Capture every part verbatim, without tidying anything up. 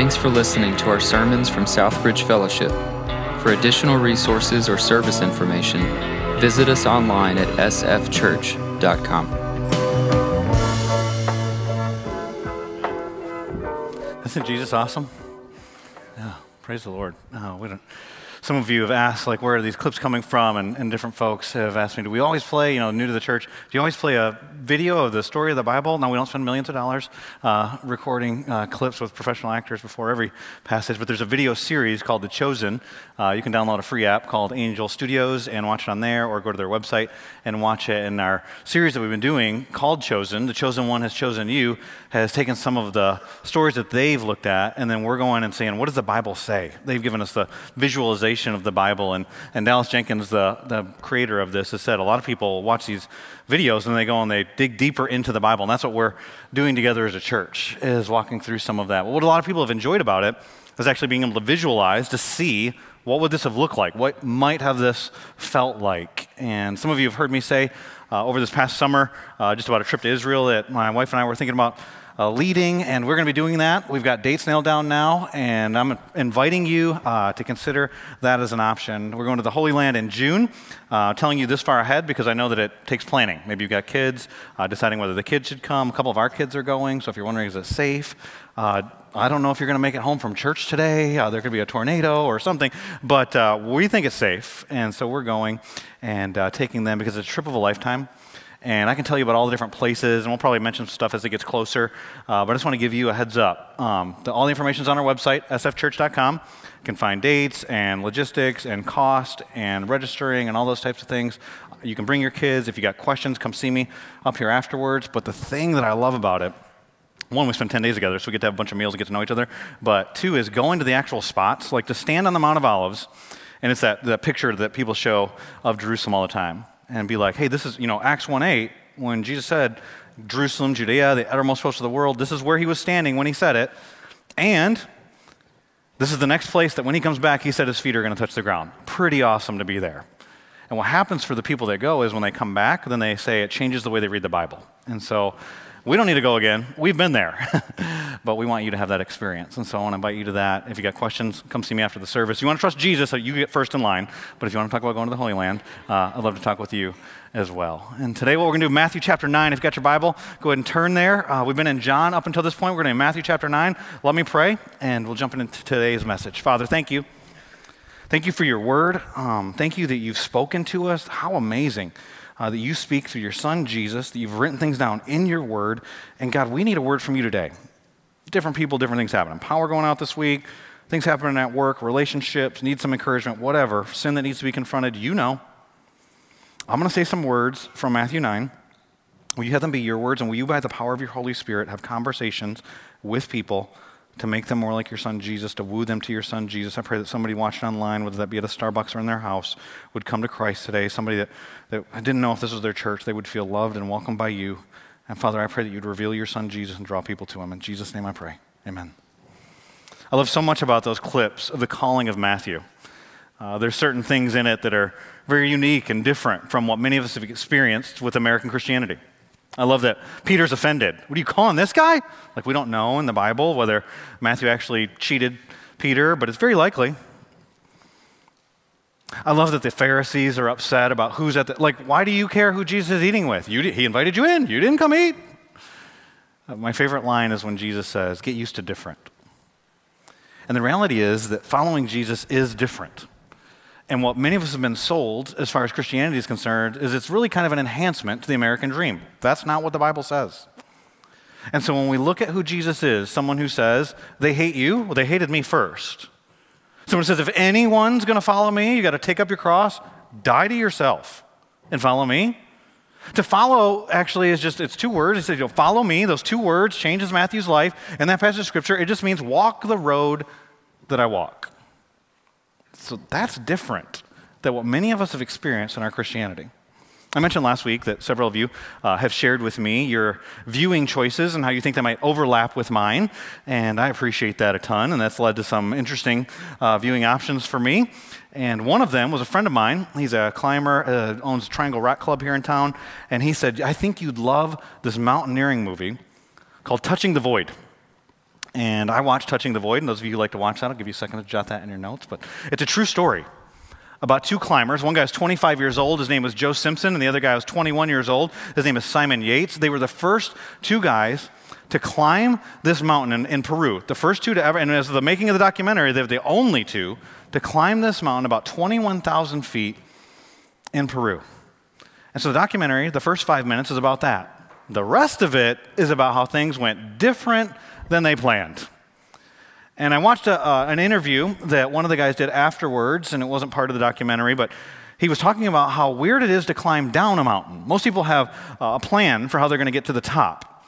Thanks for listening to our sermons from Southbridge Fellowship. For additional resources or service information, visit us online at s f church dot com. Isn't Jesus awesome? Oh, praise the Lord. Oh, we don't. Some of you have asked, like, where are these clips coming from? And, and different folks have asked me, do we always play, you know, new to the church, do you always play a video of the story of the Bible? No, we don't spend millions of dollars uh, recording uh, clips with professional actors before every passage, but there's a video series called The Chosen. Uh, you can download a free app called Angel Studios and watch it on there, or go to their website and watch it. And our series that we've been doing called Chosen, The Chosen One Has Chosen You, has taken some of the stories that they've looked at, and then we're going and saying, what does the Bible say? They've given us the visualization of the Bible, and, and Dallas Jenkins, the, the creator of this, has said a lot of people watch these videos and they go and they dig deeper into the Bible, and that's what we're doing together as a church, is walking through some of that. Well, what a lot of people have enjoyed about it is actually being able to visualize, to see, what would this have looked like? What might have this felt like? And some of you have heard me say uh, over this past summer, uh, just about a trip to Israel that my wife and I were thinking about Uh, leading, and we're going to be doing that. We've got dates nailed down now, and I'm inviting you uh, to consider that as an option. We're going to the Holy Land in June, uh, telling you this far ahead because I know that it takes planning. Maybe you've got kids, uh, deciding whether the kids should come. A couple of our kids are going, so if you're wondering, is it safe? Uh, I don't know if you're going to make it home from church today. Uh, there could be a tornado or something, but uh, we think it's safe, and so we're going and uh, taking them because it's a trip of a lifetime. And I can tell you about all the different places, and we'll probably mention some stuff as it gets closer, uh, but I just want to give you a heads up. Um, the, all the information is on our website, s f church dot com. You can find dates and logistics and cost and registering and all those types of things. You can bring your kids. If you got questions, come see me up here afterwards. But the thing that I love about it, one, we spend ten days together, so we get to have a bunch of meals and get to know each other. But two is going to the actual spots, like to stand on the Mount of Olives, and it's that, that picture that people show of Jerusalem all the time. And be like, hey, this is, you know, Acts one eight, when Jesus said, Jerusalem, Judea, the uttermost coast of the world, this is where he was standing when he said it. And this is the next place that when he comes back, he said his feet are going to touch the ground. Pretty awesome to be there. And what happens for the people that go is when they come back, then they say it changes the way they read the Bible. And so we don't need to go again. We've been there. But we want you to have that experience. And so I want to invite you to that. If you got questions, come see me after the service. You want to trust Jesus, so you get first in line. But if you want to talk about going to the Holy Land, uh, I'd love to talk with you as well. And today what we're going to do, Matthew chapter nine. If you've got your Bible, go ahead and turn there. Uh, we've been in John up until this point. We're going to be in Matthew chapter nine. Let me pray, and we'll jump into today's message. Father, thank you. Thank you for your word. Um, thank you that you've spoken to us. How amazing. Uh, that you speak through your son, Jesus, that you've written things down in your word. And God, we need a word from you today. Different people, different things happening. Power going out this week, things happening at work, relationships, need some encouragement, whatever. Sin that needs to be confronted, you know. I'm going to say some words from Matthew nine. Will you have them be your words, and will you, by the power of your Holy Spirit, have conversations with people to make them more like your son Jesus, to woo them to your son Jesus. I pray that somebody watching online, whether that be at a Starbucks or in their house, would come to Christ today. Somebody that, that didn't know if this was their church, they would feel loved and welcomed by you. And Father, I pray that you'd reveal your son Jesus and draw people to him. In Jesus' name I pray, amen. I love so much about those clips of the calling of Matthew. Uh, there's certain things in it that are very unique and different from what many of us have experienced with American Christianity. I love that Peter's offended. What are you calling this guy? Like, we don't know in the Bible whether Matthew actually cheated Peter, but it's very likely. I love that the Pharisees are upset about who's at the, like, why do you care who Jesus is eating with? You, he invited you in. You didn't come eat. Uh, my favorite line is when Jesus says, get used to different. And the reality is that following Jesus is different. And what many of us have been sold, as far as Christianity is concerned, is it's really kind of an enhancement to the American dream. That's not what the Bible says. And so when we look at who Jesus is, someone who says, they hate you, well, they hated me first. Someone says, if anyone's going to follow me, you got to take up your cross, die to yourself, and follow me. To follow, actually, is just, it's two words. It says, you know, follow me. Those two words changes Matthew's life. And that passage of Scripture, it just means walk the road that I walk. So that's different than what many of us have experienced in our Christianity. I mentioned last week that several of you uh, have shared with me your viewing choices and how you think they might overlap with mine, and I appreciate that a ton, and that's led to some interesting uh, viewing options for me. And one of them was a friend of mine. He's a climber, uh, owns Triangle Rock Club here in town, and he said, I think you'd love this mountaineering movie called Touching the Void. And I watched Touching the Void, and those of you who like to watch that, I'll give you a second to jot that in your notes. But it's a true story about two climbers. One guy was twenty-five years old. His name was Joe Simpson. And the other guy was twenty-one years old. His name is Simon Yates. They were the first two guys to climb this mountain in, in Peru. The first two to ever, and as of the making of the documentary, they were the only two to climb this mountain about twenty-one thousand feet in Peru. And so the documentary, the first five minutes, is about that. The rest of it is about how things went different than they planned. And I watched a, uh, an interview that one of the guys did afterwards, and it wasn't part of the documentary, but he was talking about how weird it is to climb down a mountain. Most people have uh, a plan for how they're going to get to the top.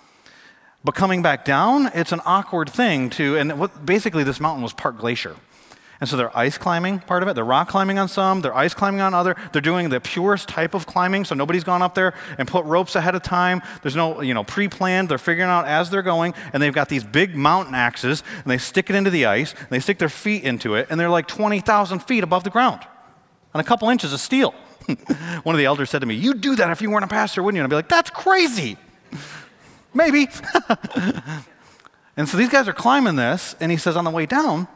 But coming back down, it's an awkward thing to, and what, basically this mountain was part glacier. And so they're ice climbing part of it, they're rock climbing on some, they're ice climbing on other, they're doing the purest type of climbing, so nobody's gone up there and put ropes ahead of time, there's no, you know, pre-planned, they're figuring out as they're going, and they've got these big mountain axes, and they stick it into the ice, and they stick their feet into it, and they're like twenty thousand feet above the ground, on a couple inches of steel. One of the elders said to me, "You'd do that if you weren't a pastor, wouldn't you?" And I'd be like, "That's crazy." Maybe. And so these guys are climbing this, and he says on the way down,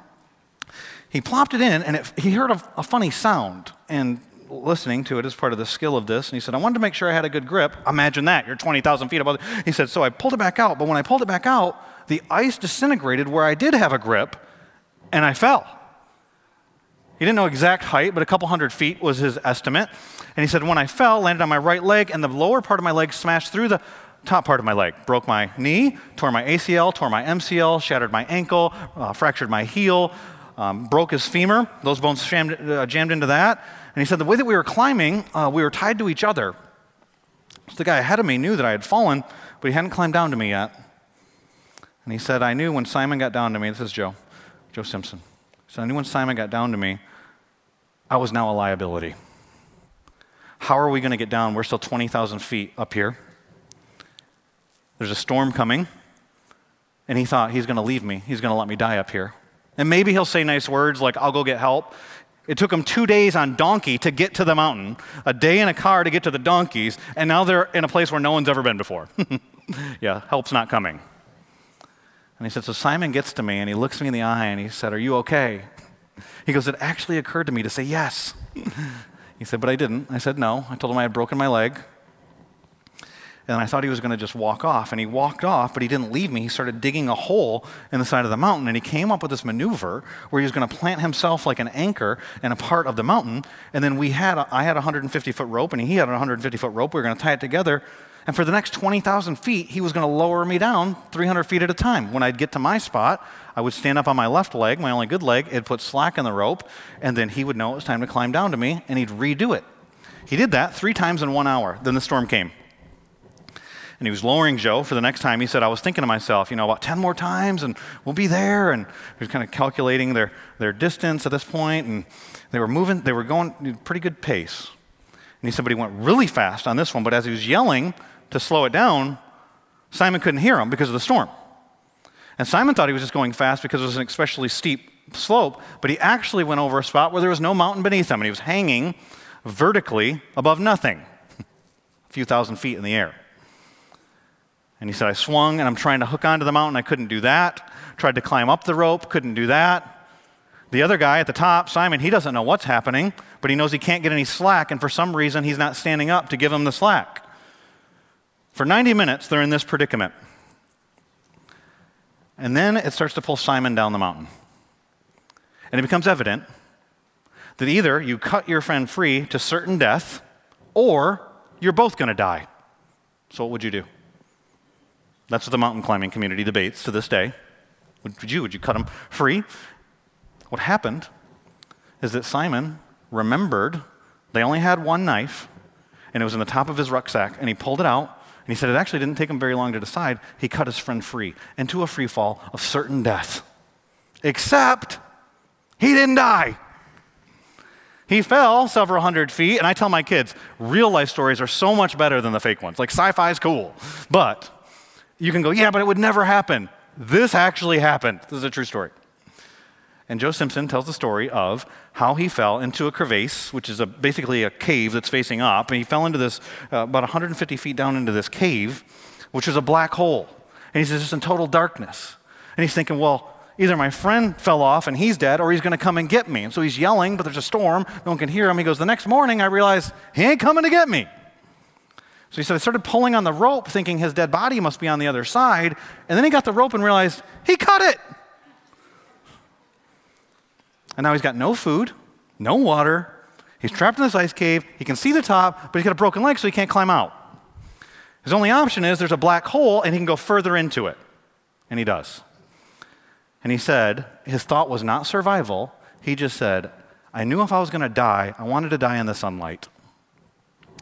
he plopped it in, and it, he heard a, a funny sound, and listening to it is part of the skill of this, and he said, "I wanted to make sure I had a good grip." Imagine that, you're twenty thousand feet above it. He said, "So I pulled it back out, but when I pulled it back out, the ice disintegrated where I did have a grip, and I fell." He didn't know exact height, but a couple hundred feet was his estimate, and he said, "When I fell, landed on my right leg, and the lower part of my leg smashed through the top part of my leg, broke my knee, tore my A C L, tore my M C L, shattered my ankle, uh, fractured my heel, Um, broke his femur, those bones jammed, uh, jammed into that." And he said the way that we were climbing, uh, we were tied to each other. So the guy ahead of me knew that I had fallen, but he hadn't climbed down to me yet. And he said, "I knew when Simon got down to me," this is Joe, Joe Simpson. He said, "I knew when Simon got down to me, I was now a liability. How are we going to get down? We're still twenty thousand feet up here. There's a storm coming." And he thought, he's going to leave me. He's going to let me die up here. And maybe he'll say nice words like, "I'll go get help." It took him two days on donkey to get to the mountain, a day in a car to get to the donkeys, and now they're in a place where no one's ever been before. Yeah, help's not coming. And he said, so Simon gets to me, and he looks me in the eye, and he said, "Are you okay?" He goes, "It actually occurred to me to say yes." He said, "But I didn't." I said, "No." I told him I had broken my leg. And I thought he was going to just walk off, and he walked off, but he didn't leave me. He started digging a hole in the side of the mountain, and he came up with this maneuver where he was going to plant himself like an anchor in a part of the mountain, and then we had a, I had a one hundred fifty foot rope, and he had a one hundred fifty foot rope. We were going to tie it together, and for the next twenty thousand feet, he was going to lower me down three hundred feet at a time. When I'd get to my spot, I would stand up on my left leg, my only good leg, it'd put slack in the rope, and then he would know it was time to climb down to me, and he'd redo it. He did that three times in one hour. Then the storm came. And he was lowering Joe for the next time. He said, "I was thinking to myself, you know, about ten more times and we'll be there." And he was kind of calculating their, their distance at this point. And they were moving, they were going at a pretty good pace. And he said, but he went really fast on this one. But as he was yelling to slow it down, Simon couldn't hear him because of the storm. And Simon thought he was just going fast because it was an especially steep slope. But he actually went over a spot where there was no mountain beneath him. And he was hanging vertically above nothing, a few thousand feet in the air. And he said, I swung, and I'm trying to hook onto the mountain. I couldn't do that. Tried to climb up the rope. Couldn't do that. The other guy at the top, Simon, he doesn't know what's happening, but he knows he can't get any slack, and for some reason, he's not standing up to give him the slack. For ninety minutes, they're in this predicament. And then it starts to pull Simon down the mountain. And it becomes evident that either you cut your friend free to certain death, or you're both going to die. So what would you do? That's what the mountain climbing community debates to this day. Would you, would you cut him free? What happened is that Simon remembered they only had one knife, and it was in the top of his rucksack, and he pulled it out, and he said it actually didn't take him very long to decide. He cut his friend free into a free fall of certain death. Except he didn't die. He fell several hundred feet, and I tell my kids, real life stories are so much better than the fake ones. Like sci-fi is cool, but you can go, yeah, but it would never happen. This actually happened. This is a true story. And Joe Simpson tells the story of how he fell into a crevasse, which is a, basically a cave that's facing up, and he fell into this, uh, about one hundred fifty feet down into this cave, which is a black hole. And he's just in total darkness. And he's thinking, well, either my friend fell off and he's dead, or he's going to come and get me. And so he's yelling, but there's a storm. No one can hear him. He goes, the next morning I realized he ain't coming to get me. So he said, I started pulling on the rope, thinking his dead body must be on the other side. And then he got the rope and realized he cut it. And now he's got no food, no water. He's trapped in this ice cave. He can see the top, but he's got a broken leg, so he can't climb out. His only option is there's a black hole, and he can go further into it. And he does. And he said, his thought was not survival. He just said, I knew if I was going to die, I wanted to die in the sunlight.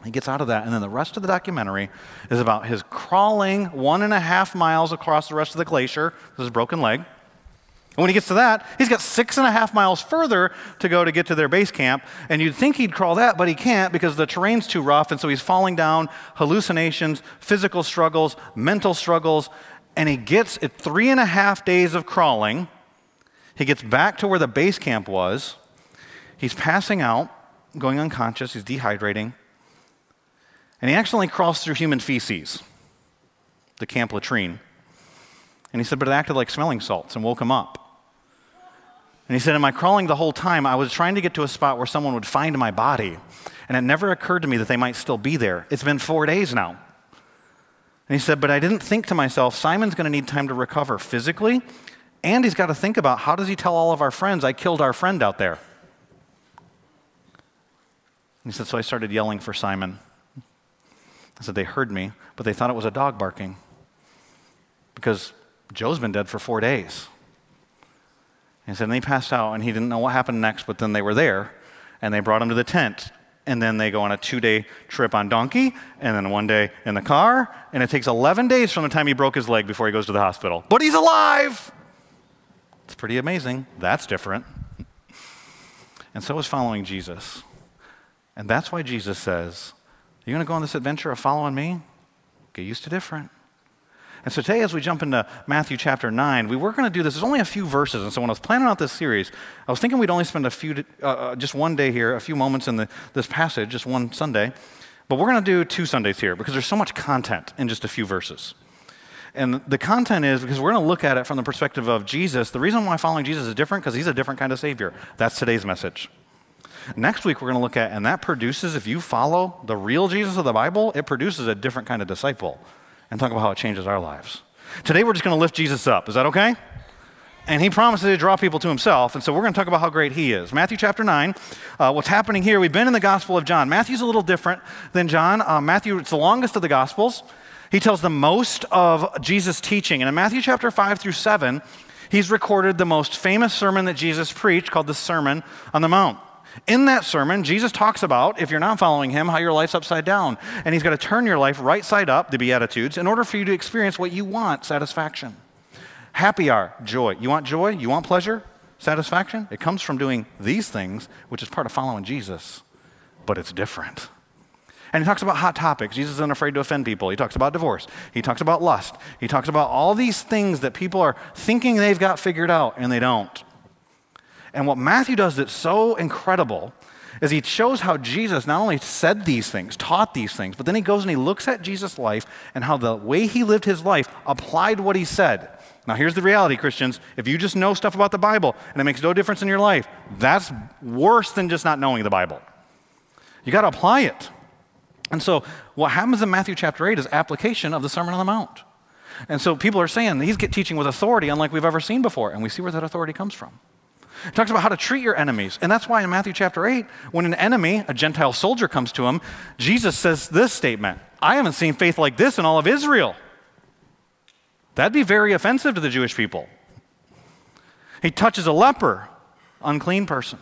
He gets out of that, and then the rest of the documentary is about his crawling one and a half miles across the rest of the glacier with his broken leg. And when he gets to that, he's got six and a half miles further to go to get to their base camp, and you'd think he'd crawl that, but he can't because the terrain's too rough, and so he's falling down, hallucinations, physical struggles, mental struggles, and he gets at three and a half days of crawling. He gets back to where the base camp was. He's passing out, going unconscious, he's dehydrating, and he accidentally crossed through human feces, the camp latrine. And he said, but it acted like smelling salts and woke him up. And he said, in my crawling the whole time, I was trying to get to a spot where someone would find my body. And it never occurred to me that they might still be there. It's been four days now. And he said, but I didn't think to myself, Simon's going to need time to recover physically. And he's got to think about, how does he tell all of our friends, I killed our friend out there? And he said, so I started yelling for Simon. I said, they heard me, but they thought it was a dog barking because Joe's been dead for four days. And he said, and he passed out, and he didn't know what happened next, but then they were there, and they brought him to the tent, and then they go on a two-day trip on donkey, and then one day in the car, and it takes eleven days from the time he broke his leg before he goes to the hospital. But he's alive! It's pretty amazing. That's different. And so is following Jesus. And that's why Jesus says, you're going to go on this adventure of following me? Get used to different. And so today, as we jump into Matthew chapter nine, we were going to do this. There's only a few verses. And so when I was planning out this series, I was thinking we'd only spend a few, uh, just one day here, a few moments in the, this passage, just one Sunday. But we're going to do two Sundays here because there's so much content in just a few verses. And the content is because we're going to look at it from the perspective of Jesus. The reason why following Jesus is different because he's a different kind of Savior. That's today's message. Next week, we're going to look at, and that produces, if you follow the real Jesus of the Bible, it produces a different kind of disciple, and talk about how it changes our lives. Today, we're just going to lift Jesus up. Is that okay? And he promises to draw people to himself, and so we're going to talk about how great he is. Matthew chapter nine, uh, what's happening here, we've been in the Gospel of John. Matthew's a little different than John. Uh, Matthew, it's the longest of the Gospels. He tells the most of Jesus' teaching, and in Matthew chapter five through seven, he's recorded the most famous sermon that Jesus preached called the Sermon on the Mount. In that sermon, Jesus talks about, if you're not following him, how your life's upside down. And he's got to turn your life right side up, the Beatitudes, in order for you to experience what you want, satisfaction. Happy hour, joy. You want joy? You want pleasure? Satisfaction? It comes from doing these things, which is part of following Jesus, but it's different. And he talks about hot topics. Jesus isn't afraid to offend people. He talks about divorce. He talks about lust. He talks about all these things that people are thinking they've got figured out, and they don't. And what Matthew does that's so incredible is he shows how Jesus not only said these things, taught these things, but then he goes and he looks at Jesus' life and how the way he lived his life applied what he said. Now, here's the reality, Christians. If you just know stuff about the Bible and it makes no difference in your life, that's worse than just not knowing the Bible. You got to apply it. And so what happens in Matthew chapter eight is application of the Sermon on the Mount. And so people are saying he's teaching with authority unlike we've ever seen before, and we see where that authority comes from. It talks about how to treat your enemies. And that's why in Matthew chapter eight, when an enemy, a Gentile soldier, comes to him, Jesus says this statement, I haven't seen faith like this in all of Israel. That'd be very offensive to the Jewish people. He touches a leper, unclean person.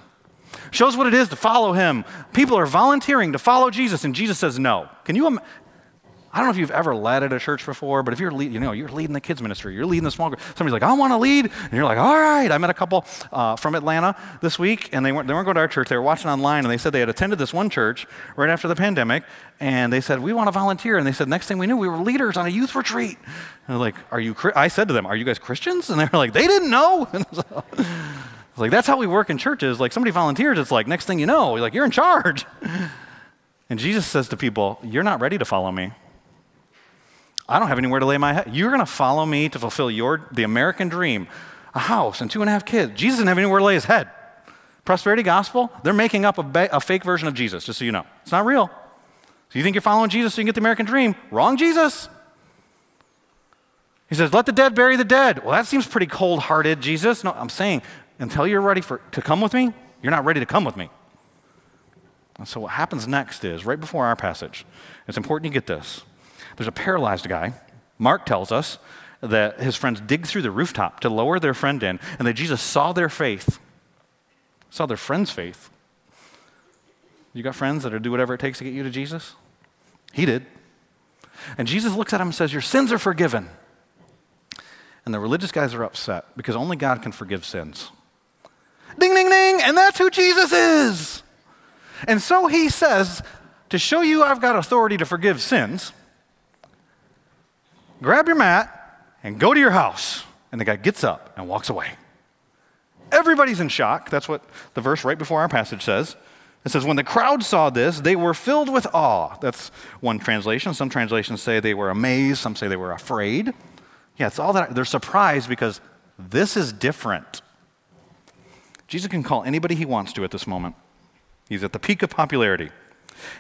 Shows what it is to follow him. People are volunteering to follow Jesus, and Jesus says no. Can you imagine? I don't know if you've ever led at a church before, but if you're, lead, you know, you're leading the kids ministry, you're leading the small group. Somebody's like, I want to lead, and you're like, all right. I met a couple uh, from Atlanta this week, and they weren't they weren't going to our church. They were watching online, and they said they had attended this one church right after the pandemic, and they said we want to volunteer. And they said next thing we knew, we were leaders on a youth retreat. And they're like, are you? I said to them, are you guys Christians? And they were like, they didn't know. And so, I was like, that's how we work in churches. Like somebody volunteers, it's like next thing you know, you're like you're in charge. And Jesus says to people, you're not ready to follow me. I don't have anywhere to lay my head. You're going to follow me to fulfill your the American dream, a house and two and a half kids. Jesus didn't have anywhere to lay his head. Prosperity gospel, they're making up a, ba- a fake version of Jesus, just so you know. It's not real. So you think you're following Jesus so you can get the American dream. Wrong Jesus. He says, let the dead bury the dead. Well, that seems pretty cold-hearted, Jesus. No, I'm saying, until you're ready for to come with me, you're not ready to come with me. And so what happens next is, right before our passage, it's important you get this. There's a paralyzed guy. Mark tells us that his friends dig through the rooftop to lower their friend in, and that Jesus saw their faith. Saw their friend's faith. You got friends that'll do whatever it takes to get you to Jesus? He did. And Jesus looks at him and says, your sins are forgiven. And the religious guys are upset because only God can forgive sins. Ding, ding, ding, and that's who Jesus is. And so he says, to show you I've got authority to forgive sins, grab your mat and go to your house. And the guy gets up and walks away. Everybody's in shock. That's what the verse right before our passage says. It says, when the crowd saw this, they were filled with awe. That's one translation. Some translations say they were amazed. Some say they were afraid. Yeah, it's all that. They're surprised because this is different. Jesus can call anybody he wants to at this moment. He's at the peak of popularity. It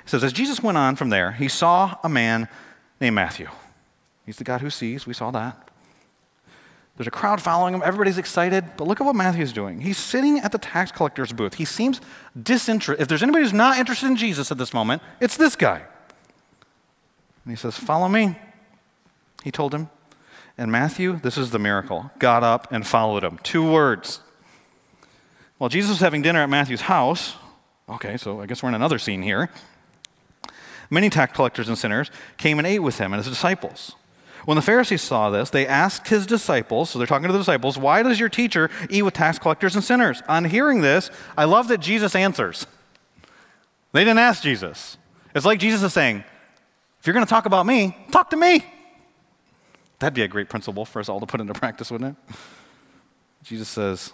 says, as Jesus went on from there, he saw a man named Matthew. He's the God who sees. We saw that. There's a crowd following him. Everybody's excited. But look at what Matthew's doing. He's sitting at the tax collector's booth. He seems disinterested. If there's anybody who's not interested in Jesus at this moment, it's this guy. And he says, follow me, he told him. And Matthew, this is the miracle, got up and followed him. Two words. While Jesus was having dinner at Matthew's house, okay, so I guess we're in another scene here, many tax collectors and sinners came and ate with him and his disciples. When the Pharisees saw this, they asked his disciples, so they're talking to the disciples, why does your teacher eat with tax collectors and sinners? On hearing this, I love that Jesus answers. They didn't ask Jesus. It's like Jesus is saying, if you're going to talk about me, talk to me. That'd be a great principle for us all to put into practice, wouldn't it? Jesus says,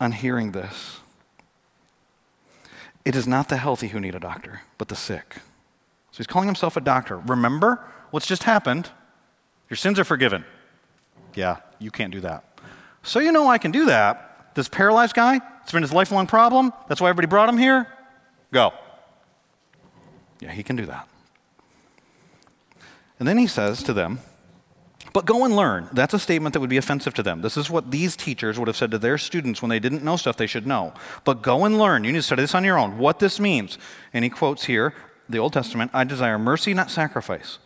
on hearing this, it is not the healthy who need a doctor, but the sick. So he's calling himself a doctor. Remember what's just happened. Your sins are forgiven. Yeah, you can't do that. So you know I can do that. This paralyzed guy, it's been his lifelong problem. That's why everybody brought him here. Go. Yeah, he can do that. And then he says to them, but go and learn. That's a statement that would be offensive to them. This is what these teachers would have said to their students when they didn't know stuff they should know. But go and learn. You need to study this on your own. What this means. And he quotes here, the Old Testament, I desire mercy, not sacrifice.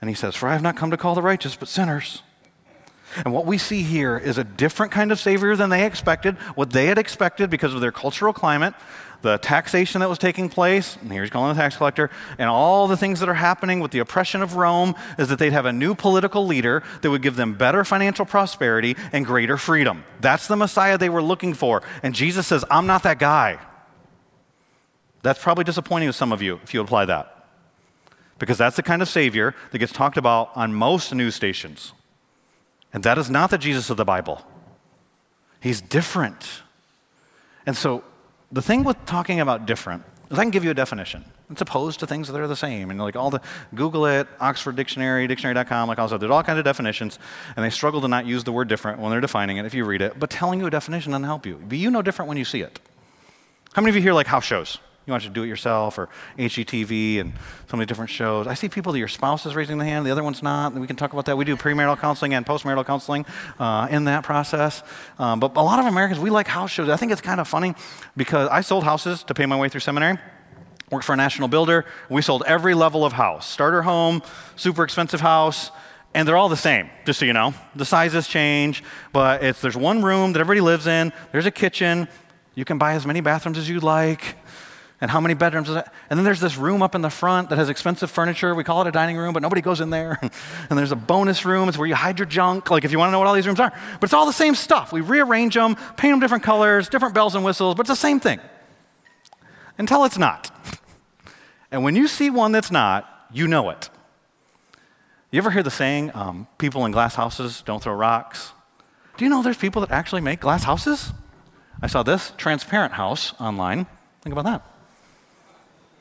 And he says, for I have not come to call the righteous, but sinners. And what we see here is a different kind of Savior than they expected, what they had expected because of their cultural climate, the taxation that was taking place, and here he's calling the tax collector, and all the things that are happening with the oppression of Rome is that they'd have a new political leader that would give them better financial prosperity and greater freedom. That's the Messiah they were looking for. And Jesus says, I'm not that guy. That's probably disappointing to some of you if you apply that, because that's the kind of Savior that gets talked about on most news stations. And that is not the Jesus of the Bible. He's different. And so the thing with talking about different is I can give you a definition. It's opposed to things that are the same. And like all the, Google it, Oxford Dictionary, dictionary dot com, like all that. There's all kinds of definitions, and they struggle to not use the word different when they're defining it if you read it. But telling you a definition doesn't help you. But you know different when you see it. How many of you here like house shows? You want to do it yourself, or H G T V, and so many different shows. I see people that your spouse is raising the hand, the other one's not, and we can talk about that. We do premarital counseling and postmarital counseling uh, in that process. Um, but a lot of Americans, we like house shows. I think it's kind of funny because I sold houses to pay my way through seminary, worked for a national builder. We sold every level of house, starter home, super expensive house, and they're all the same, just so you know. The sizes change, but it's there's one room that everybody lives in. There's a kitchen. You can buy as many bathrooms as you'd like. And how many bedrooms is that? And then there's this room up in the front that has expensive furniture. We call it a dining room, but nobody goes in there. And there's a bonus room. It's where you hide your junk, like if you want to know what all these rooms are. But it's all the same stuff. We rearrange them, paint them different colors, different bells and whistles, but it's the same thing. Until it's not. And when you see one that's not, you know it. You ever hear the saying, um, people in glass houses don't throw rocks? Do you know there's people that actually make glass houses? I saw this transparent house online. Think about that.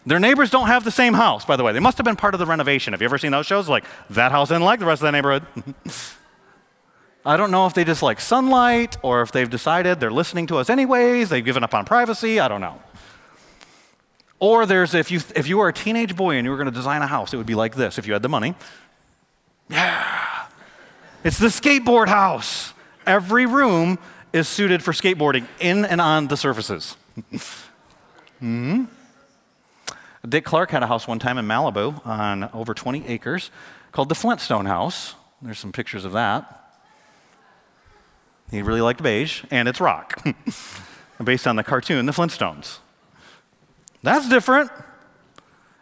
Their neighbors don't have the same house, by the way. They must have been part of the renovation. Have you ever seen those shows? Like, that house didn't like the rest of that neighborhood. I don't know if they dislike sunlight or if they've decided they're listening to us anyways. They've given up on privacy. I don't know. Or there's, if you if you were a teenage boy and you were going to design a house, it would be like this if you had the money. Yeah. It's the skateboard house. Every room is suited for skateboarding in and on the surfaces. Mm-hmm. Dick Clark had a house one time in Malibu on over twenty acres called the Flintstone House. There's some pictures of that. He really liked beige, and it's rock, based on the cartoon, The Flintstones. That's different.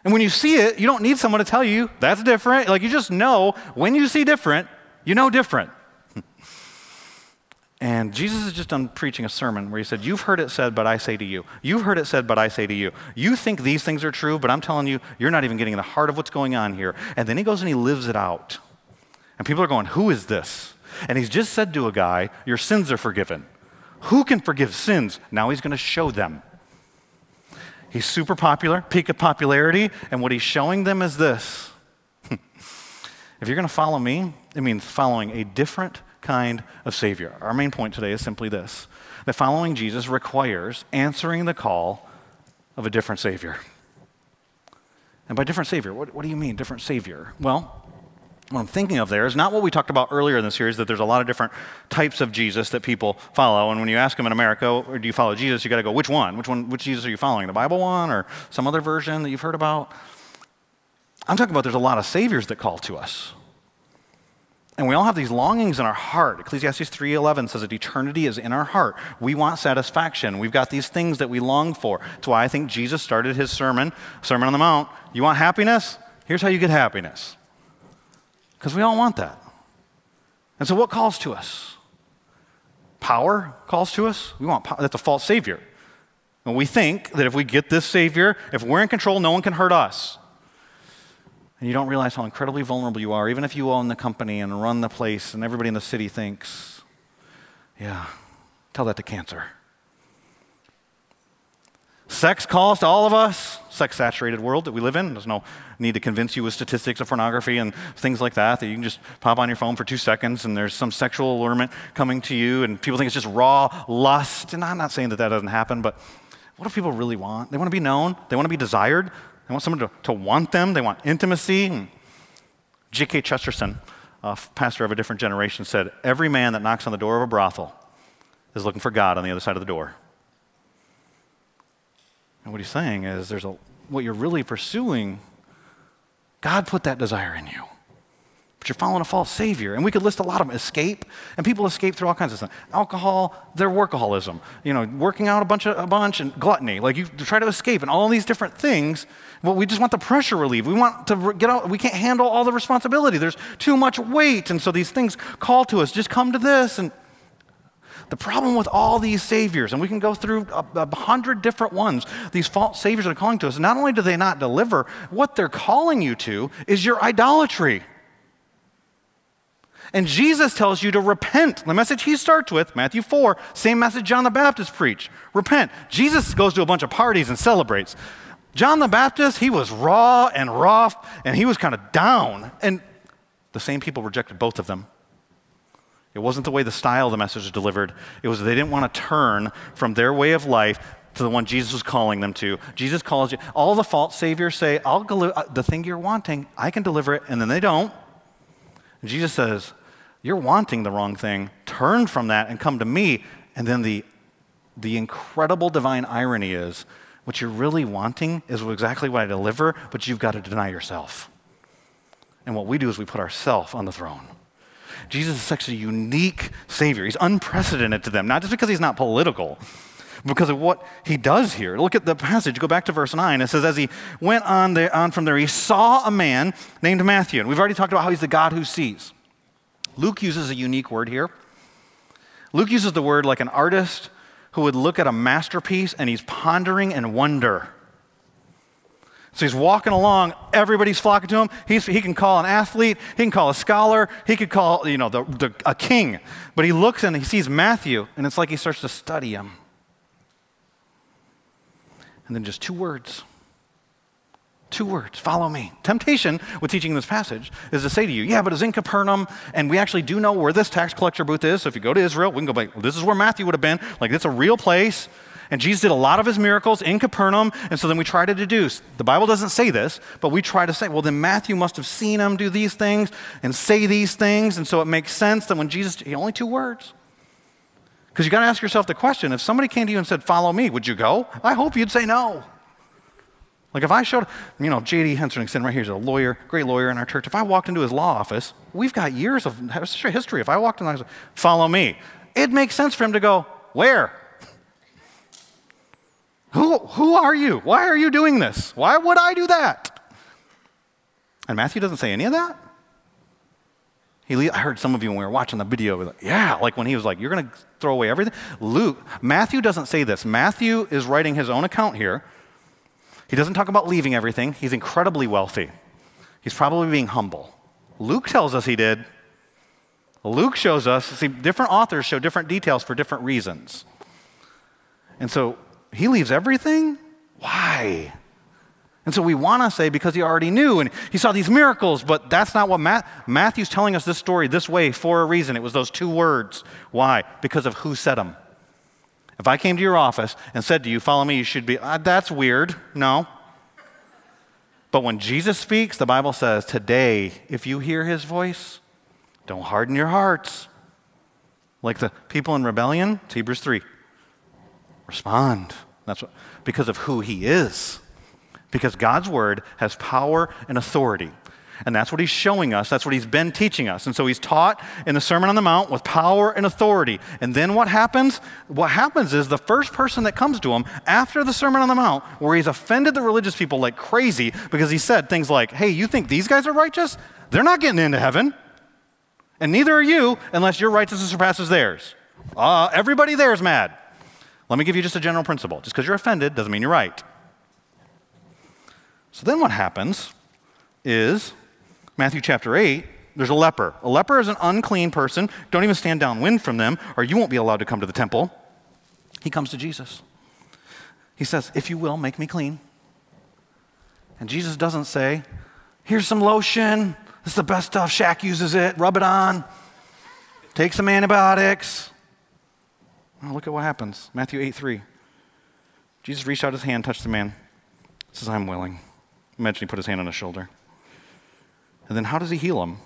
And when you see it, you don't need someone to tell you that's different. Like, you just know when you see different, you know different. And Jesus is just done preaching a sermon where he said, you've heard it said, but I say to you. You've heard it said, but I say to you. You think these things are true, but I'm telling you, you're not even getting in the heart of what's going on here. And then he goes and he lives it out. And people are going, who is this? And he's just said to a guy, your sins are forgiven. Who can forgive sins? Now he's going to show them. He's super popular, peak of popularity, and what he's showing them is this. If you're going to follow me, it means following a different kind of Savior. Our main point today is simply this, that following Jesus requires answering the call of a different Savior. And by different Savior, what, what do you mean, different Savior? Well, what I'm thinking of there is not what we talked about earlier in the series, that there's a lot of different types of Jesus that people follow, and when you ask them in America, or do you follow Jesus, you got to go, which one? Which one? Which Jesus are you following, the Bible one or some other version that you've heard about? I'm talking about there's a lot of Saviors that call to us. And we all have these longings in our heart. Ecclesiastes three eleven says that eternity is in our heart. We want satisfaction. We've got these things that we long for. That's why I think Jesus started his sermon, Sermon on the Mount. You want happiness? Here's how you get happiness. Because we all want that. And so what calls to us? Power calls to us. We want power. That's a false savior. And we think that if we get this savior, if we're in control, no one can hurt us. And you don't realize how incredibly vulnerable you are, even if you own the company and run the place and everybody in the city thinks, yeah, tell that to cancer. Sex calls to all of us, sex-saturated world that we live in. There's no need to convince you with statistics of pornography and things like that, that you can just pop on your phone for two seconds and there's some sexual allurement coming to you and people think it's just raw lust. And I'm not saying that that doesn't happen, but what do people really want? They want to be known. They want to be desired. They want someone to, to want them. They want intimacy. G K Chesterton, a pastor of a different generation, said, every man that knocks on the door of a brothel is looking for God on the other side of the door. And what he's saying is there's a, what you're really pursuing, God put that desire in you. But you're following a false savior. And we could list a lot of them. Escape. And people escape through all kinds of stuff. Alcohol, their workaholism. You know, working out a bunch, of, a bunch and gluttony. Like you try to escape and all these different things. Well, we just want the pressure relief. We want to get out. We can't handle all the responsibility. There's too much weight. And so these things call to us. Just come to this. And the problem with all these saviors, and we can go through a, a hundred different ones, these false saviors that are calling to us. Not only do they not deliver, what they're calling you to is your idolatry. And Jesus tells you to repent. The message he starts with, Matthew four, same message John the Baptist preached. Repent. Jesus goes to a bunch of parties and celebrates. John the Baptist, he was raw and rough, and he was kind of down. And the same people rejected both of them. It wasn't the way the style of the message was delivered. It was they didn't want to turn from their way of life to the one Jesus was calling them to. Jesus calls you. All the false saviors say, I'll the thing you're wanting, I can deliver it, and then they don't. And Jesus says, you're wanting the wrong thing. Turn from that and come to me. And then the, the incredible divine irony is what you're really wanting is exactly what I deliver, but you've got to deny yourself. And what we do is we put ourselves on the throne. Jesus is such a unique savior. He's unprecedented to them, not just because he's not political, because of what he does here. Look at the passage. Go back to verse nine. It says, as he went on, the, on from there, he saw a man named Matthew. And we've already talked about how he's the God who sees. Luke uses a unique word here. Luke uses the word like an artist who would look at a masterpiece and he's pondering and wonder. So he's walking along, everybody's flocking to him. He's, he can call an athlete, he can call a scholar, he could call, you know, the, the, a king. But he looks and he sees Matthew and it's like he starts to study him. And then just two words. Two words, follow me. Temptation with teaching this passage is to say to you, yeah, but it's in Capernaum, and we actually do know where this tax collector booth is. So if you go to Israel, we can go back, well, this is where Matthew would have been. Like, it's a real place. And Jesus did a lot of his miracles in Capernaum, and so then we try to deduce. The Bible doesn't say this, but we try to say, well, then Matthew must have seen him do these things and say these things, and so it makes sense that when Jesus, only two words. Because you got to ask yourself the question, if somebody came to you and said, follow me, would you go? I hope you'd say no. Like if I showed, you know, J D Henson right here is a lawyer, great lawyer in our church. If I walked into his law office, we've got years of history. If I walked in, I said, follow me. It makes sense for him to go, where? Who, who are you? Why are you doing this? Why would I do that? And Matthew doesn't say any of that. He, I heard some of you when we were watching the video, we were like, yeah, like when he was like, you're going to throw away everything. Luke, Matthew doesn't say this. Matthew is writing his own account here. He doesn't talk about leaving everything. He's incredibly wealthy. He's probably being humble. Luke tells us he did. Luke shows us, see, different authors show different details for different reasons. And so he leaves everything? Why? And so we want to say because he already knew and he saw these miracles, but that's not what Ma- Matthew's telling us this story this way for a reason. It was those two words. Why? Because of who said them. If I came to your office and said to you, follow me, you should be, ah, that's weird. No. But when Jesus speaks, the Bible says, today, if you hear his voice, don't harden your hearts. Like the people in rebellion, it's Hebrews three. Respond. That's what, because of who he is. Because God's word has power and authority. And that's what he's showing us. That's what he's been teaching us. And so he's taught in the Sermon on the Mount with power and authority. And then what happens? What happens is the first person that comes to him after the Sermon on the Mount, where he's offended the religious people like crazy because he said things like, hey, you think these guys are righteous? They're not getting into heaven. And neither are you unless your righteousness surpasses theirs. Uh, everybody there is mad. Let me give you just a general principle. Just because you're offended doesn't mean you're right. So then what happens is Matthew chapter eight, there's a leper. A leper is an unclean person. Don't even stand downwind from them, or you won't be allowed to come to the temple. He comes to Jesus. He says, if you will, make me clean. And Jesus doesn't say, here's some lotion. This is the best stuff. Shaq uses it. Rub it on. Take some antibiotics. Oh, look at what happens. Matthew eight three. Jesus reached out his hand, touched the man. He says, I'm willing. Imagine he put his hand on his shoulder. And then how does he heal him?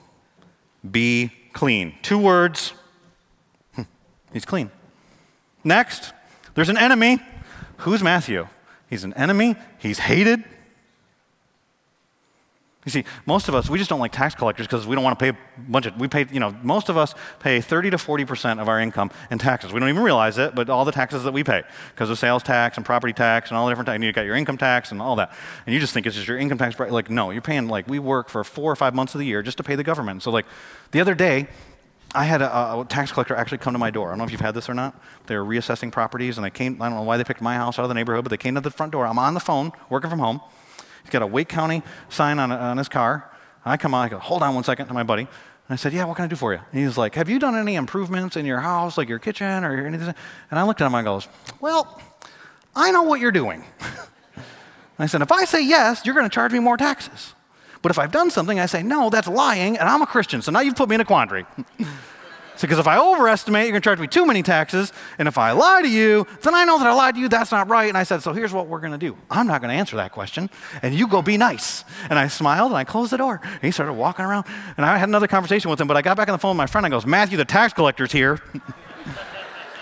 Be clean. Two words. He's clean. Next, there's an enemy. Who's Matthew? He's an enemy. He's hated. You see, most of us, we just don't like tax collectors because we don't want to pay a bunch of, we pay, you know, most of us pay thirty to forty percent of our income in taxes. We don't even realize it, but all the taxes that we pay because of sales tax and property tax and all the different taxes, and you got your income tax and all that. And you just think it's just your income tax, like, no, you're paying, like, we work for four or five months of the year just to pay the government. So, like, the other day, I had a, a tax collector actually come to my door. I don't know if you've had this or not. They were reassessing properties, and they came, I don't know why they picked my house out of the neighborhood, but they came to the front door. I'm on the phone, working from home. He's got a Wake County sign on, on his car. I come on, I go, hold on one second to my buddy. And I said, yeah, what can I do for you? And he's like, have you done any improvements in your house, like your kitchen or anything? And I looked at him, I goes, well, I know what you're doing. And I said, if I say yes, you're going to charge me more taxes. But if I've done something, I say, no, that's lying, and I'm a Christian, so now you've put me in a quandary. So, because if I overestimate, you're going to charge me too many taxes, and if I lie to you, then I know that I lied to you, that's not right. And I said, so here's what we're going to do. I'm not going to answer that question, and you go be nice. And I smiled, and I closed the door. And he started walking around, and I had another conversation with him, but I got back on the phone with my friend, and I goes, Matthew, the tax collector's here.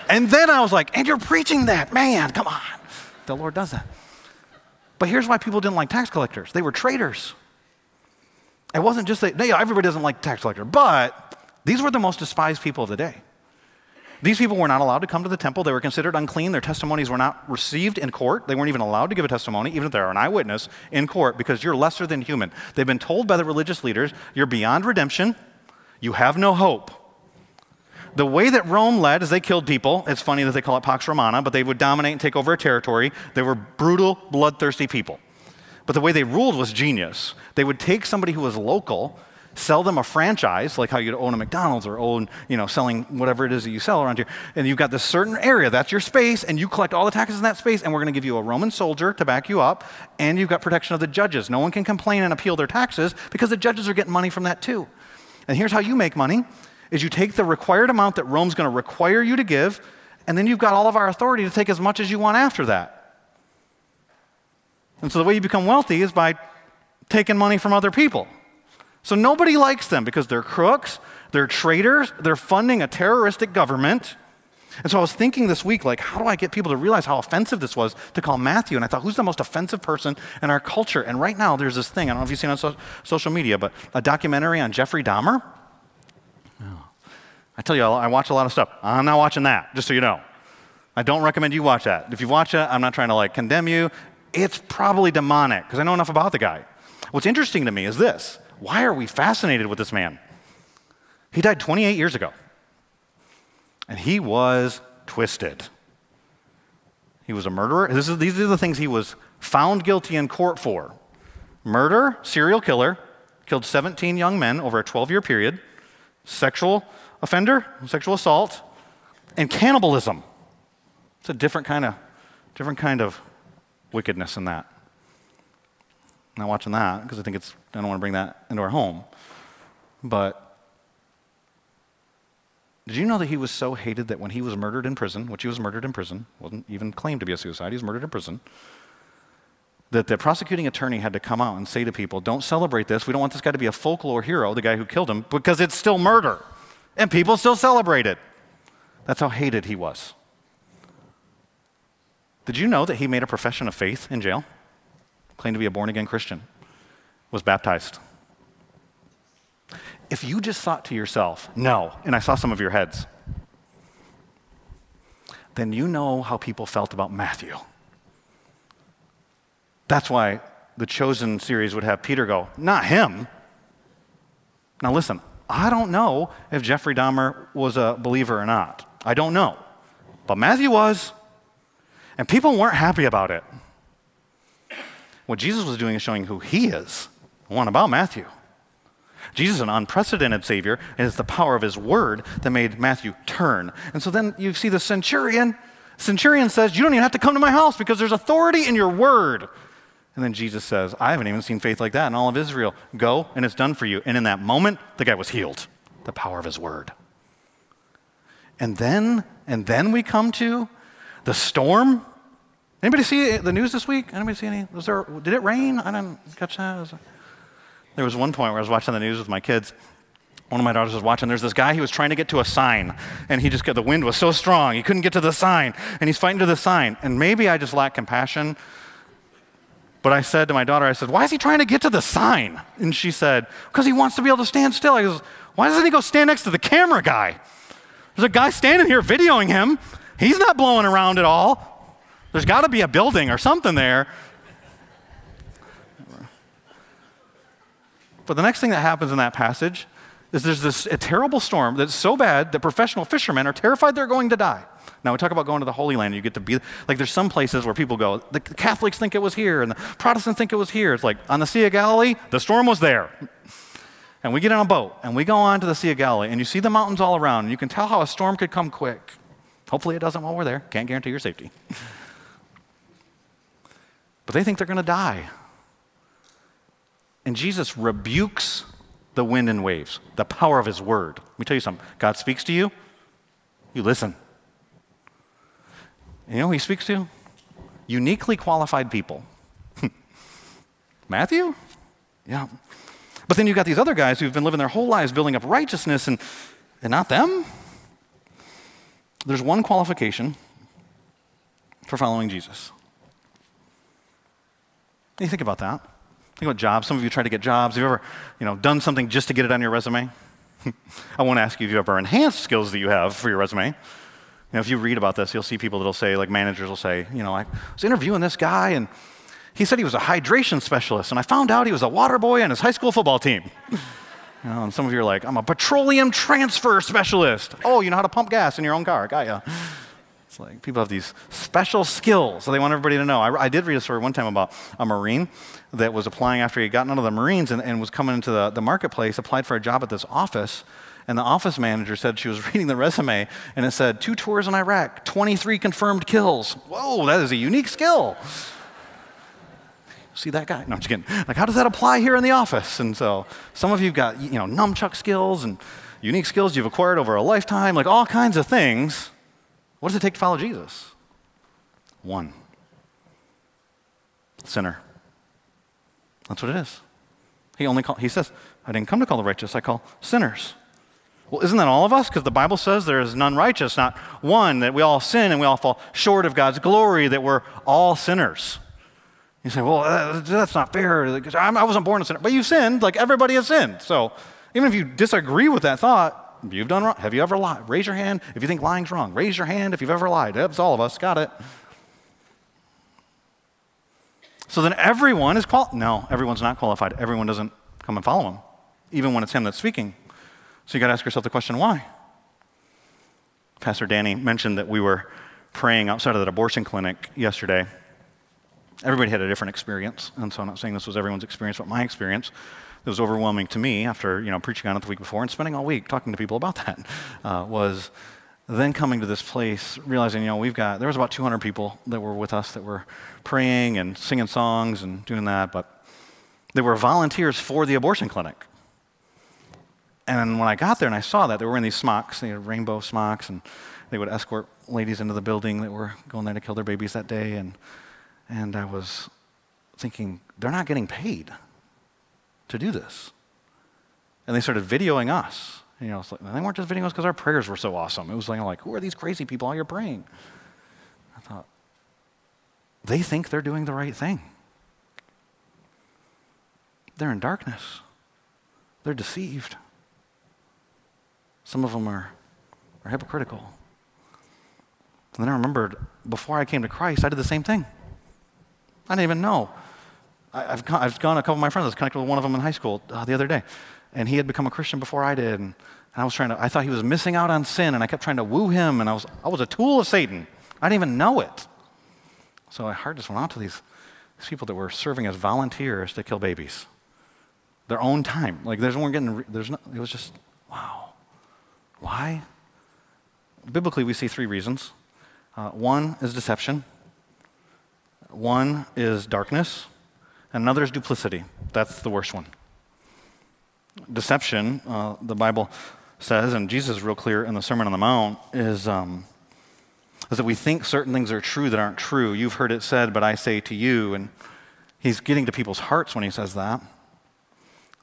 And then I was like, and you're preaching that, man, come on. The Lord does that. But here's why people didn't like tax collectors. They were traitors. It wasn't just that, yeah, everybody doesn't like tax collector, but these were the most despised people of the day. These people were not allowed to come to the temple. They were considered unclean. Their testimonies were not received in court. They weren't even allowed to give a testimony, even if they're an eyewitness, in court, because you're lesser than human. They've been told by the religious leaders, you're beyond redemption. You have no hope. The way that Rome led is they killed people. It's funny that they call it Pax Romana, but they would dominate and take over a territory. They were brutal, bloodthirsty people. But the way they ruled was genius. They would take somebody who was local Sell them a franchise, like how you'd own a McDonald's or own, you know, selling whatever it is that you sell around here. And you've got this certain area, that's your space, and you collect all the taxes in that space, and we're going to give you a Roman soldier to back you up, and you've got protection of the judges. No one can complain and appeal their taxes because the judges are getting money from that too. And here's how you make money, is you take the required amount that Rome's going to require you to give, and then you've got all of our authority to take as much as you want after that. And so the way you become wealthy is by taking money from other people. So nobody likes them because they're crooks, they're traitors, they're funding a terroristic government. And so I was thinking this week, like, how do I get people to realize how offensive this was to call Matthew? And I thought, who's the most offensive person in our culture? And right now there's this thing, I don't know if you've seen it on so- social media, but a documentary on Jeffrey Dahmer. Oh. I tell you, I watch a lot of stuff. I'm not watching that, just so you know. I don't recommend you watch that. If you watch it, I'm not trying to like condemn you. It's probably demonic because I know enough about the guy. What's interesting to me is this. Why are we fascinated with this man? He died twenty-eight years ago, and he was twisted. He was a murderer. This is, these are the things he was found guilty in court for. Murder, serial killer, killed seventeen young men over a twelve-year period, sexual offender, sexual assault, and cannibalism. It's a different kind of, different kind of wickedness in that. I'm not watching that because I think it's, I don't want to bring that into our home. But did you know that he was so hated that when he was murdered in prison, which he was murdered in prison, wasn't even claimed to be a suicide, he was murdered in prison, that the prosecuting attorney had to come out and say to people, don't celebrate this. We don't want this guy to be a folklore hero, the guy who killed him, because it's still murder. And people still celebrate it. That's how hated he was. Did you know that he made a profession of faith in jail? Claimed to be a born-again Christian, was baptized. If you just thought to yourself, no, and I saw some of your heads, then you know how people felt about Matthew. That's why the Chosen series would have Peter go, not him. Now listen, I don't know if Jeffrey Dahmer was a believer or not. I don't know. But Matthew was, and people weren't happy about it. What Jesus was doing is showing who he is, the one about Matthew. Jesus is an unprecedented Savior, and it's the power of his word that made Matthew turn. And so then you see the centurion. Centurion says, you don't even have to come to my house because there's authority in your word. And then Jesus says, I haven't even seen faith like that in all of Israel. Go, and it's done for you. And in that moment, the guy was healed. The power of his word. And then, and then we come to the storm. Anybody see the news this week? Anybody see any? Was there? Did it rain? I didn't catch that. There was one point where I was watching the news with my kids. One of my daughters was watching. There's this guy. He was trying to get to a sign, and he just got, the wind was so strong he couldn't get to the sign, and he's fighting to the sign. And maybe I just lack compassion, but I said to my daughter, I said, "Why is he trying to get to the sign?" And she said, "Because he wants to be able to stand still." I goes, "Why doesn't he go stand next to the camera guy? There's a guy standing here videoing him. He's not blowing around at all." There's got to be a building or something there. But the next thing that happens in that passage is there's this a terrible storm that's so bad that professional fishermen are terrified they're going to die. Now, we talk about going to the Holy Land. You get to be, like there's some places where people go, the Catholics think it was here and the Protestants think it was here. It's like on the Sea of Galilee, the storm was there. And we get on a boat and we go on to the Sea of Galilee and you see the mountains all around and you can tell how a storm could come quick. Hopefully it doesn't while we're there. Can't guarantee your safety. But they think they're going to die. And Jesus rebukes the wind and waves, the power of his word. Let me tell you something. God speaks to you, you listen. You know who he speaks to? Uniquely qualified people. Matthew? Yeah. But then you've got these other guys who've been living their whole lives building up righteousness and, and not them. There's one qualification for following Jesus. You think about that. Think about jobs. Some of you try to get jobs. Have you ever, you know, done something just to get it on your resume? I won't ask you if you ever enhanced skills that you have for your resume. You know, if you read about this, you'll see people that'll say, like managers will say, you know, I was interviewing this guy and he said he was a hydration specialist and I found out he was a water boy on his high school football team. You know, and some of you are like, I'm a petroleum transfer specialist. Oh, you know how to pump gas in your own car. Got ya. It's like people have these special skills, so they want everybody to know. I, I did read a story one time about a Marine that was applying after he had gotten out of the Marines and, and was coming into the, the marketplace, applied for a job at this office, and the office manager said she was reading the resume, and it said, two tours in Iraq, twenty-three confirmed kills. Whoa, that is a unique skill. See that guy? No, I'm just kidding. Like, how does that apply here in the office? And so some of you have got, you know, nunchuck skills and unique skills you've acquired over a lifetime, like all kinds of things. What does it take to follow Jesus? One. Sinner. That's what it is. He only call, he says, I didn't come to call the righteous, I call sinners. Well, isn't that all of us? Because the Bible says there is none righteous, not one, that we all sin and we all fall short of God's glory, that we're all sinners. You say, well, that's not fair. I wasn't born a sinner. But you sinned, like everybody has sinned. So even if you disagree with that thought, you've done wrong. Have you ever lied? Raise your hand if you think lying's wrong. Raise your hand if you've ever lied. That's all of us. Got it. So then everyone is qualified. No, everyone's not qualified. Everyone doesn't come and follow him, even when it's him that's speaking. So you got to ask yourself the question, why? Pastor Danny mentioned that we were praying outside of that abortion clinic yesterday. Everybody had a different experience, and so I'm not saying this was everyone's experience, but my experience, it was overwhelming to me after, you know, preaching on it the week before and spending all week talking to people about that, uh, was then coming to this place, realizing, you know, we've got, there was about two hundred people that were with us that were praying and singing songs and doing that, but they were volunteers for the abortion clinic. And when I got there and I saw that, they were wearing these smocks, they had rainbow smocks, and they would escort ladies into the building that were going there to kill their babies that day, and And I was thinking, they're not getting paid to do this. And they started videoing us. You know, it's like, they weren't just videoing us because our prayers were so awesome. It was like, I'm like, who are these crazy people out here praying? I thought, they think they're doing the right thing. They're in darkness. They're deceived. Some of them are, are hypocritical. And then I remembered, before I came to Christ, I did the same thing. I didn't even know. I, I've, con- I've gone, a couple of my friends, I was connected with one of them in high school uh, the other day, and he had become a Christian before I did, and, and I was trying to, I thought he was missing out on sin, and I kept trying to woo him, and I was, I was a tool of Satan. I didn't even know it. So my heart just went out to these, these people that were serving as volunteers to kill babies. Their own time. Like, there's no one getting, re- there's no, it was just, wow. Why? Biblically, we see three reasons. Uh, one is deception. One is darkness, and another is duplicity. That's the worst one. Deception, uh, the Bible says, and Jesus is real clear in the Sermon on the Mount, is, um, is that we think certain things are true that aren't true. You've heard it said, but I say to you. And he's getting to people's hearts when he says that.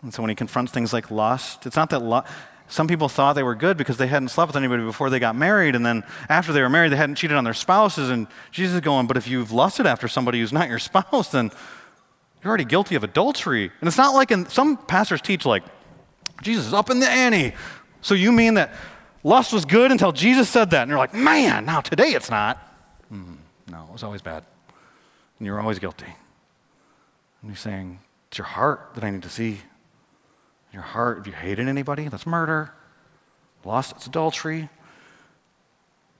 And so when he confronts things like lust, it's not that lust. Some people thought they were good because they hadn't slept with anybody before they got married, and then after they were married, they hadn't cheated on their spouses, and Jesus is going, but if you've lusted after somebody who's not your spouse, then you're already guilty of adultery. And it's not like, in, some pastors teach like, Jesus is up in the ante. So you mean that lust was good until Jesus said that, and you're like, man, now today it's not. Mm, no, it was always bad, and you were always guilty. And he's saying, it's your heart that I need to see. Your heart, if you hated anybody, that's murder. Lust, it's adultery.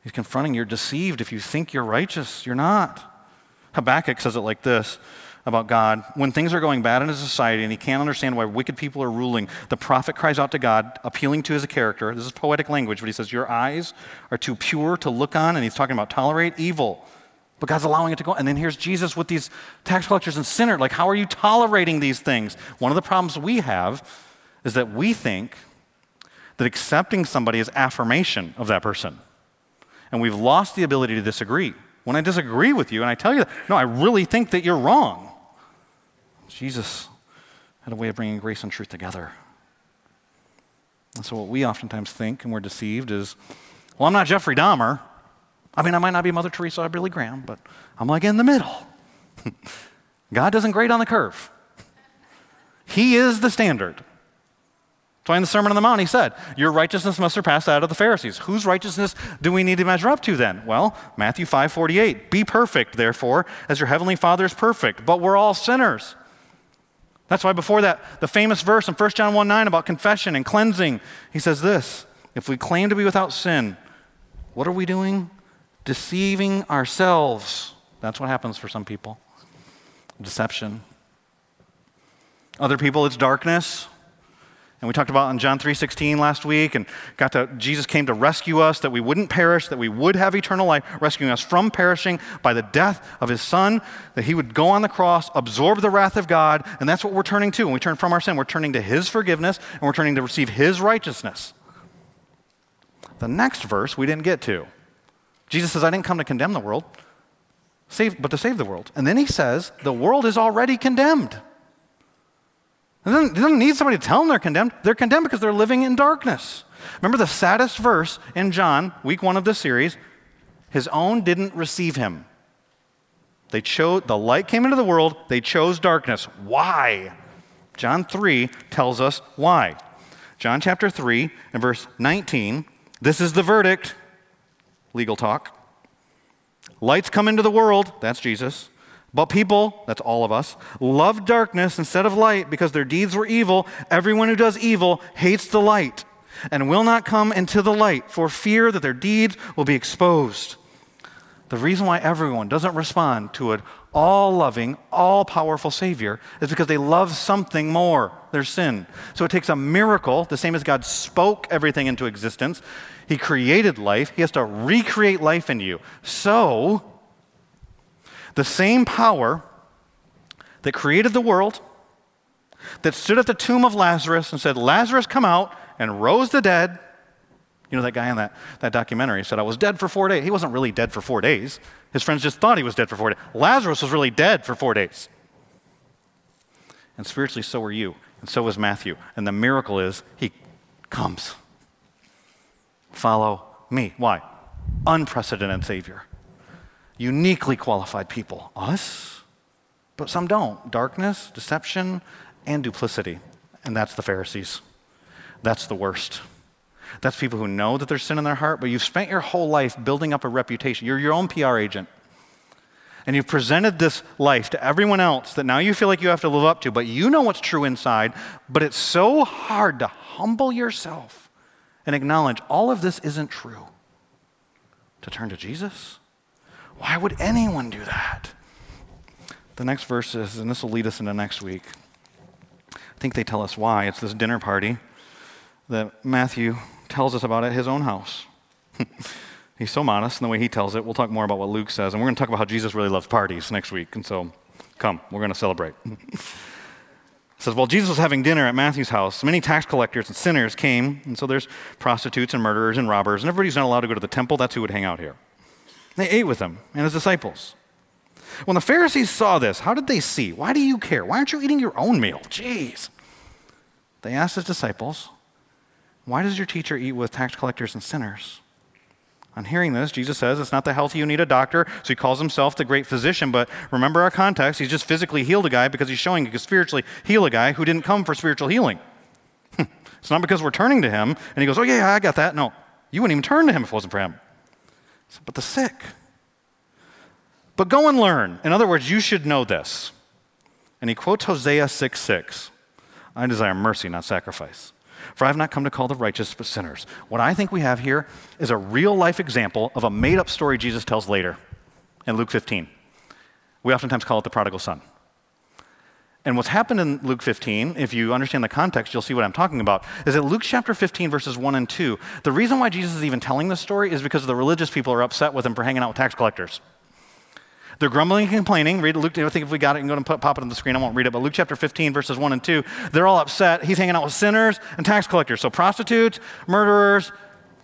He's confronting, you're deceived if you think you're righteous. You're not. Habakkuk says it like this about God. When things are going bad in a society and he can't understand why wicked people are ruling, the prophet cries out to God, appealing to his character. This is poetic language, but he says, your eyes are too pure to look on, and he's talking about tolerate evil. But God's allowing it to go. And then here's Jesus with these tax collectors and sinners. Like, how are you tolerating these things? One of the problems we have is that we think that accepting somebody is affirmation of that person. And we've lost the ability to disagree. When I disagree with you and I tell you that, no, I really think that you're wrong. Jesus had a way of bringing grace and truth together. And so what we oftentimes think, and we're deceived, is, well, I'm not Jeffrey Dahmer. I mean, I might not be Mother Teresa or Billy Graham, but I'm like in the middle. God doesn't grade on the curve. He is the standard. So in the Sermon on the Mount, he said, your righteousness must surpass that of the Pharisees. Whose righteousness do we need to measure up to then? Well, Matthew five forty-eight, be perfect, therefore, as your heavenly Father is perfect. But we're all sinners. That's why before that, the famous verse in First John one nine about confession and cleansing, he says this, if we claim to be without sin, what are we doing? deceiving ourselves. That's what happens for some people. Deception. Other people, it's darkness. And we talked about in John three sixteen last week, and got to, Jesus came to rescue us, that we wouldn't perish, that we would have eternal life, rescuing us from perishing by the death of his son, that he would go on the cross, absorb the wrath of God, and that's what we're turning to. When we turn from our sin, we're turning to his forgiveness, and we're turning to receive his righteousness. The next verse we didn't get to. Jesus says, I didn't come to condemn the world, save, but to save the world. And then he says, the world is already condemned. They don't need somebody to tell them they're condemned. They're condemned because they're living in darkness. Remember the saddest verse in John, week one of this series, his own didn't receive him. They chose, the light came into the world, they chose darkness. Why? John three tells us why. John chapter three and verse nineteen, this is the verdict, legal talk. Light's come into the world, that's Jesus. But people, that's all of us, love darkness instead of light because their deeds were evil. Everyone who does evil hates the light and will not come into the light for fear that their deeds will be exposed. The reason why everyone doesn't respond to an all-loving, all-powerful Savior is because they love something more, their sin. So it takes a miracle, the same as God spoke everything into existence. He created life. He has to recreate life in you. So the same power that created the world, that stood at the tomb of Lazarus and said, Lazarus, come out, and rose the dead. You know that guy in that, that documentary said, I was dead for four days. He wasn't really dead for four days. His friends just thought he was dead for four days. Lazarus was really dead for four days. And spiritually, so were you, and so was Matthew. And the miracle is he comes. Follow me. Why? Unprecedented Savior. Uniquely qualified people. Us? But some don't. Darkness, deception, and duplicity. And that's the Pharisees. That's the worst. That's people who know that there's sin in their heart, but you've spent your whole life building up a reputation. You're your own P R agent. And you've presented this life to everyone else that now you feel like you have to live up to, but you know what's true inside, but it's so hard to humble yourself and acknowledge all of this isn't true. To turn to Jesus? Why would anyone do that? The next verse is, and this will lead us into next week. I think they tell us why. It's this dinner party that Matthew tells us about at his own house. He's so modest in the way he tells it. We'll talk more about what Luke says, and we're going to talk about how Jesus really loves parties next week. And so, come, we're going to celebrate. It says, while Jesus was having dinner at Matthew's house, many tax collectors and sinners came, and so there's prostitutes and murderers and robbers, and everybody's not allowed to go to the temple. That's who would hang out here. They ate with him and his disciples. When the Pharisees saw this, how did they see? Why do you care? Why aren't you eating your own meal? Jeez. They asked his disciples, why does your teacher eat with tax collectors and sinners? On hearing this, Jesus says, it's not the healthy who need a doctor, so he calls himself the great physician, but remember our context, he's just physically healed a guy because he's showing he could spiritually heal a guy who didn't come for spiritual healing. It's not because we're turning to him, and he goes, oh yeah, yeah, I got that. No, you wouldn't even turn to him if it wasn't for him. But the sick. But go and learn. In other words, you should know this. And he quotes Hosea six six. I desire mercy, not sacrifice. For I have not come to call the righteous, but sinners. What I think we have here is a real-life example of a made-up story Jesus tells later in Luke fifteen. We oftentimes call it the prodigal son. And what's happened in Luke fifteen, if you understand the context, you'll see what I'm talking about, is that Luke chapter fifteen, verses one and two, the reason why Jesus is even telling this story is because the religious people are upset with him for hanging out with tax collectors. They're grumbling and complaining. Read Luke, I think if we got it, you can go and pop it on the screen. I won't read it, but Luke chapter fifteen, verses one and two, they're all upset. He's hanging out with sinners and tax collectors. So prostitutes, murderers,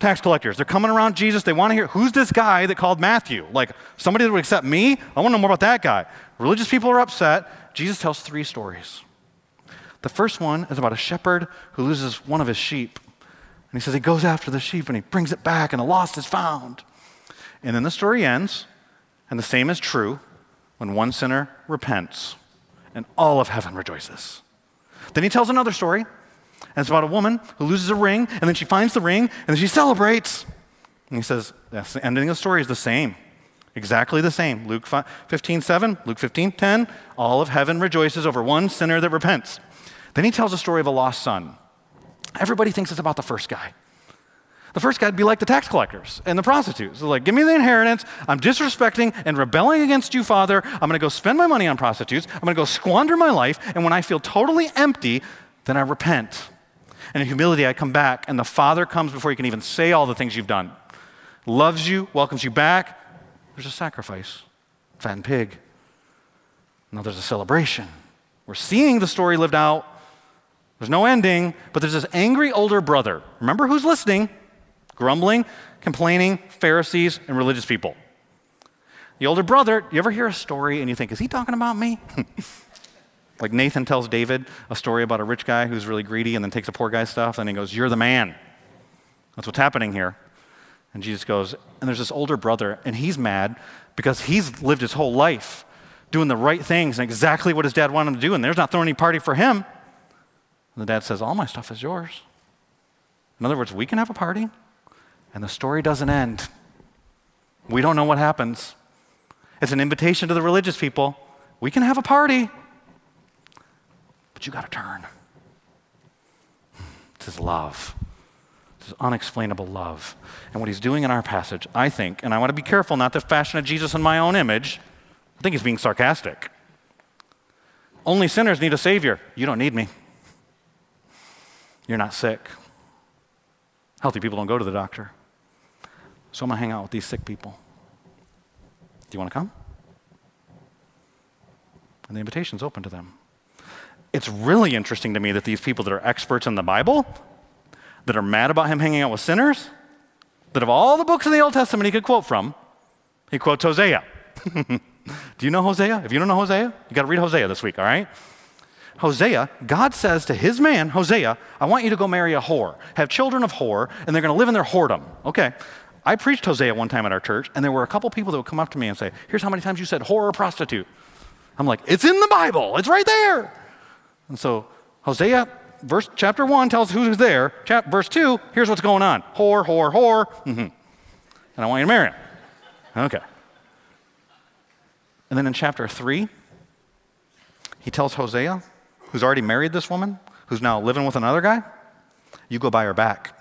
tax collectors. They're coming around Jesus. They want to hear, who's this guy that called Matthew? Like, somebody that would accept me? I want to know more about that guy. Religious people are upset. Jesus tells three stories. The first one is about a shepherd who loses one of his sheep. And he says he goes after the sheep and he brings it back and the lost is found. And then the story ends, and the same is true when one sinner repents and all of heaven rejoices. Then he tells another story, and it's about a woman who loses a ring, and then she finds the ring, and then she celebrates. And he says, yes, the ending of the story is the same. Exactly the same. Luke fifteen seven, Luke fifteen ten, all of heaven rejoices over one sinner that repents. Then he tells a story of a lost son. Everybody thinks it's about the first guy. the first guy would be like the tax collectors and the prostitutes. They're like, give me the inheritance. I'm disrespecting and rebelling against you, Father. I'm going to go spend my money on prostitutes. I'm going to go squander my life. And when I feel totally empty, then I repent. And in humility, I come back. And the Father comes before you can even say all the things you've done. Loves you, welcomes you back. There's a sacrifice. Fattened pig. Now there's a celebration. We're seeing the story lived out. There's no ending, but there's this angry older brother. Remember who's listening, grumbling, complaining, Pharisees and religious people. The older brother, you ever hear a story and you think, is he talking about me? Like Nathan tells David a story about a rich guy who's really greedy and then takes a poor guy's stuff and he goes, you're the man. That's what's happening here. And Jesus goes, and there's this older brother and he's mad because he's lived his whole life doing the right things and exactly what his dad wanted him to do, and there's not throwing any party for him. And the dad says, all my stuff is yours. In other words, we can have a party, and the story doesn't end. We don't know what happens. It's an invitation to the religious people. We can have a party, but you got to turn. It's his love. It's his unexplainable love. And what he's doing in our passage, I think, and I want to be careful not to fashion a Jesus in my own image. I think he's being sarcastic. Only sinners need a savior. You don't need me. You're not sick. Healthy people don't go to the doctor. So I'm going to hang out with these sick people. Do you want to come? And the invitation's open to them. It's really interesting to me that these people that are experts in the Bible, that are mad about him hanging out with sinners, that of all the books in the Old Testament he could quote from, he quotes Hosea. Do you know Hosea? If you don't know Hosea, you got to read Hosea this week, all right? Hosea, God says to his man, Hosea, I want you to go marry a whore, have children of whore, and they're going to live in their whoredom. Okay, I preached Hosea one time at our church, and there were a couple people that would come up to me and say, here's how many times you said whore or prostitute. I'm like, it's in the Bible. It's right there. And so Hosea, verse chapter one tells who's there. Chap, verse two, here's what's going on. Whore, whore, whore. Mm-hmm. And I want you to marry him. Okay. And then in chapter three, he tells Hosea, who's already married this woman, who's now living with another guy, you go buy her back.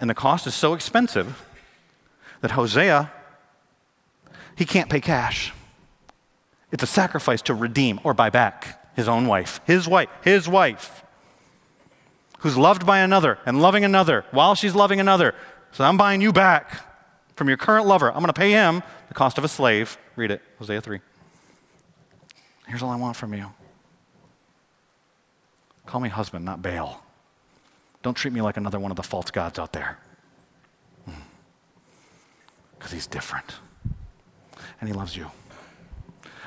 And the cost is so expensive that Hosea, he can't pay cash. It's a sacrifice to redeem or buy back his own wife, his wife, his wife, who's loved by another and loving another while she's loving another. So I'm buying you back from your current lover. I'm going to pay him the cost of a slave. Read it, Hosea three. Here's all I want from you. Call me husband, not Baal. Don't treat me like another one of the false gods out there. Because he's different. And he loves you.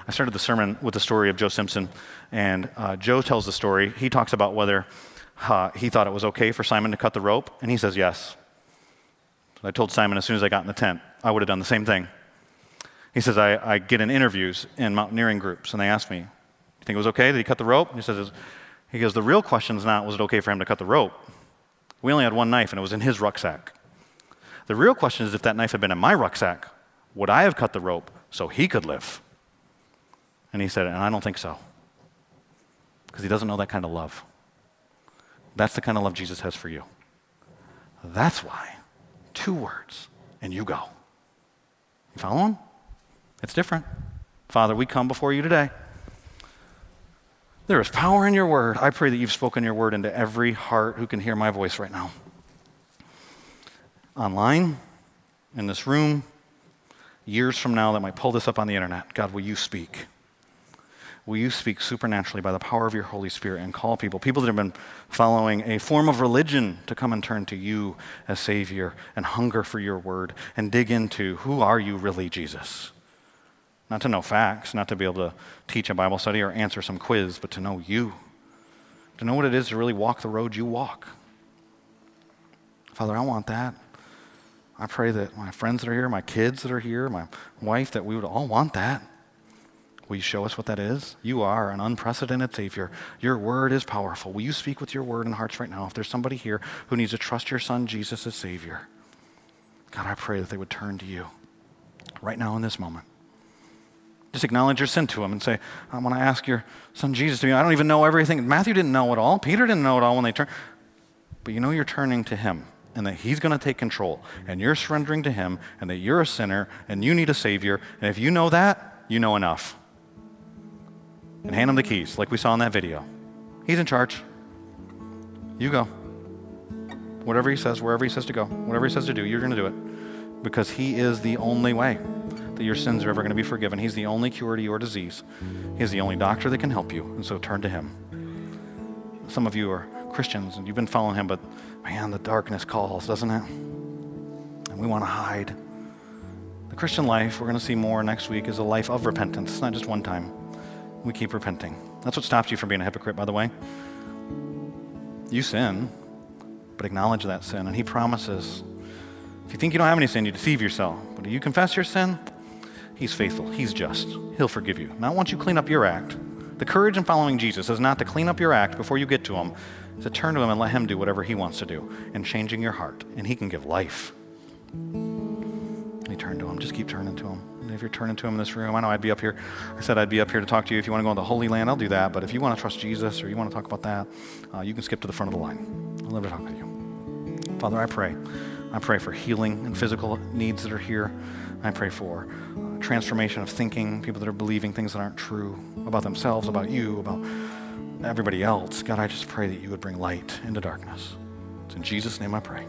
I started the sermon with the story of Joe Simpson. And uh, Joe tells the story. He talks about whether uh, he thought it was okay for Simon to cut the rope. And he says yes. So I told Simon as soon as I got in the tent, I would have done the same thing. He says, I, I get in interviews in mountaineering groups, and they ask me, you think it was okay that he cut the rope? And he says, he goes, the real question is not, was it okay for him to cut the rope? We only had one knife, and it was in his rucksack. The real question is, if that knife had been in my rucksack, would I have cut the rope so he could live? And he said, and I don't think so, because he doesn't know that kind of love. That's the kind of love Jesus has for you. That's why, two words, and you go. You follow him? It's different. Father, we come before you today. There is power in your word. I pray that you've spoken your word into every heart who can hear my voice right now. Online, in this room, years from now that might pull this up on the internet. God, will you speak? Will you speak supernaturally by the power of your Holy Spirit and call people, people that have been following a form of religion, to come and turn to you as Savior and hunger for your word and dig into who are you really, Jesus? Not to know facts, not to be able to teach a Bible study or answer some quiz, but to know you, to know what it is to really walk the road you walk. Father, I want that. I pray that my friends that are here, my kids that are here, my wife, that we would all want that. Will you show us what that is? You are an unprecedented Savior. Your word is powerful. Will you speak with your word in hearts right now? If there's somebody here who needs to trust your son, Jesus, as Savior, God, I pray that they would turn to you right now in this moment. Just acknowledge your sin to him and say, I want to ask your son Jesus to me. I don't even know everything. Matthew didn't know it all. Peter didn't know it all when they turned. But you know you're turning to him. and that he's going to take control, and you're surrendering to him, and that you're a sinner, and you need a savior, and if you know that, you know enough. And hand him the keys, like we saw in that video. He's in charge. You go. Whatever he says, wherever he says to go, whatever he says to do, you're going to do it, because he is the only way that your sins are ever going to be forgiven. He's the only cure to your disease. He's the only doctor that can help you, and so turn to him. Some of you are Christians, and you've been following him, but man, the darkness calls, doesn't it? And we want to hide. The Christian life, we're going to see more next week, is a life of repentance. It's not just one time. We keep repenting. That's what stops you from being a hypocrite, by the way. You sin, but acknowledge that sin, and he promises, if you think you don't have any sin, you deceive yourself. But if you confess your sin, he's faithful, he's just, he'll forgive you. Not once you clean up your act. The courage in following Jesus is not to clean up your act before you get to him, it's to turn to him and let him do whatever he wants to do, and changing your heart, and he can give life. You turn to him, just keep turning to him. And if you're turning to him in this room, I know I'd be up here, I said I'd be up here to talk to you. If you want to go in the Holy Land, I'll do that, but if you want to trust Jesus or you want to talk about that, uh, you can skip to the front of the line. I'd love to talk to you. Father, I pray. I pray for healing and physical needs that are here. I pray for uh, transformation of thinking, people that are believing things that aren't true about themselves, about you, about everybody else. God, I just pray that you would bring light into darkness. It's in Jesus' name I pray.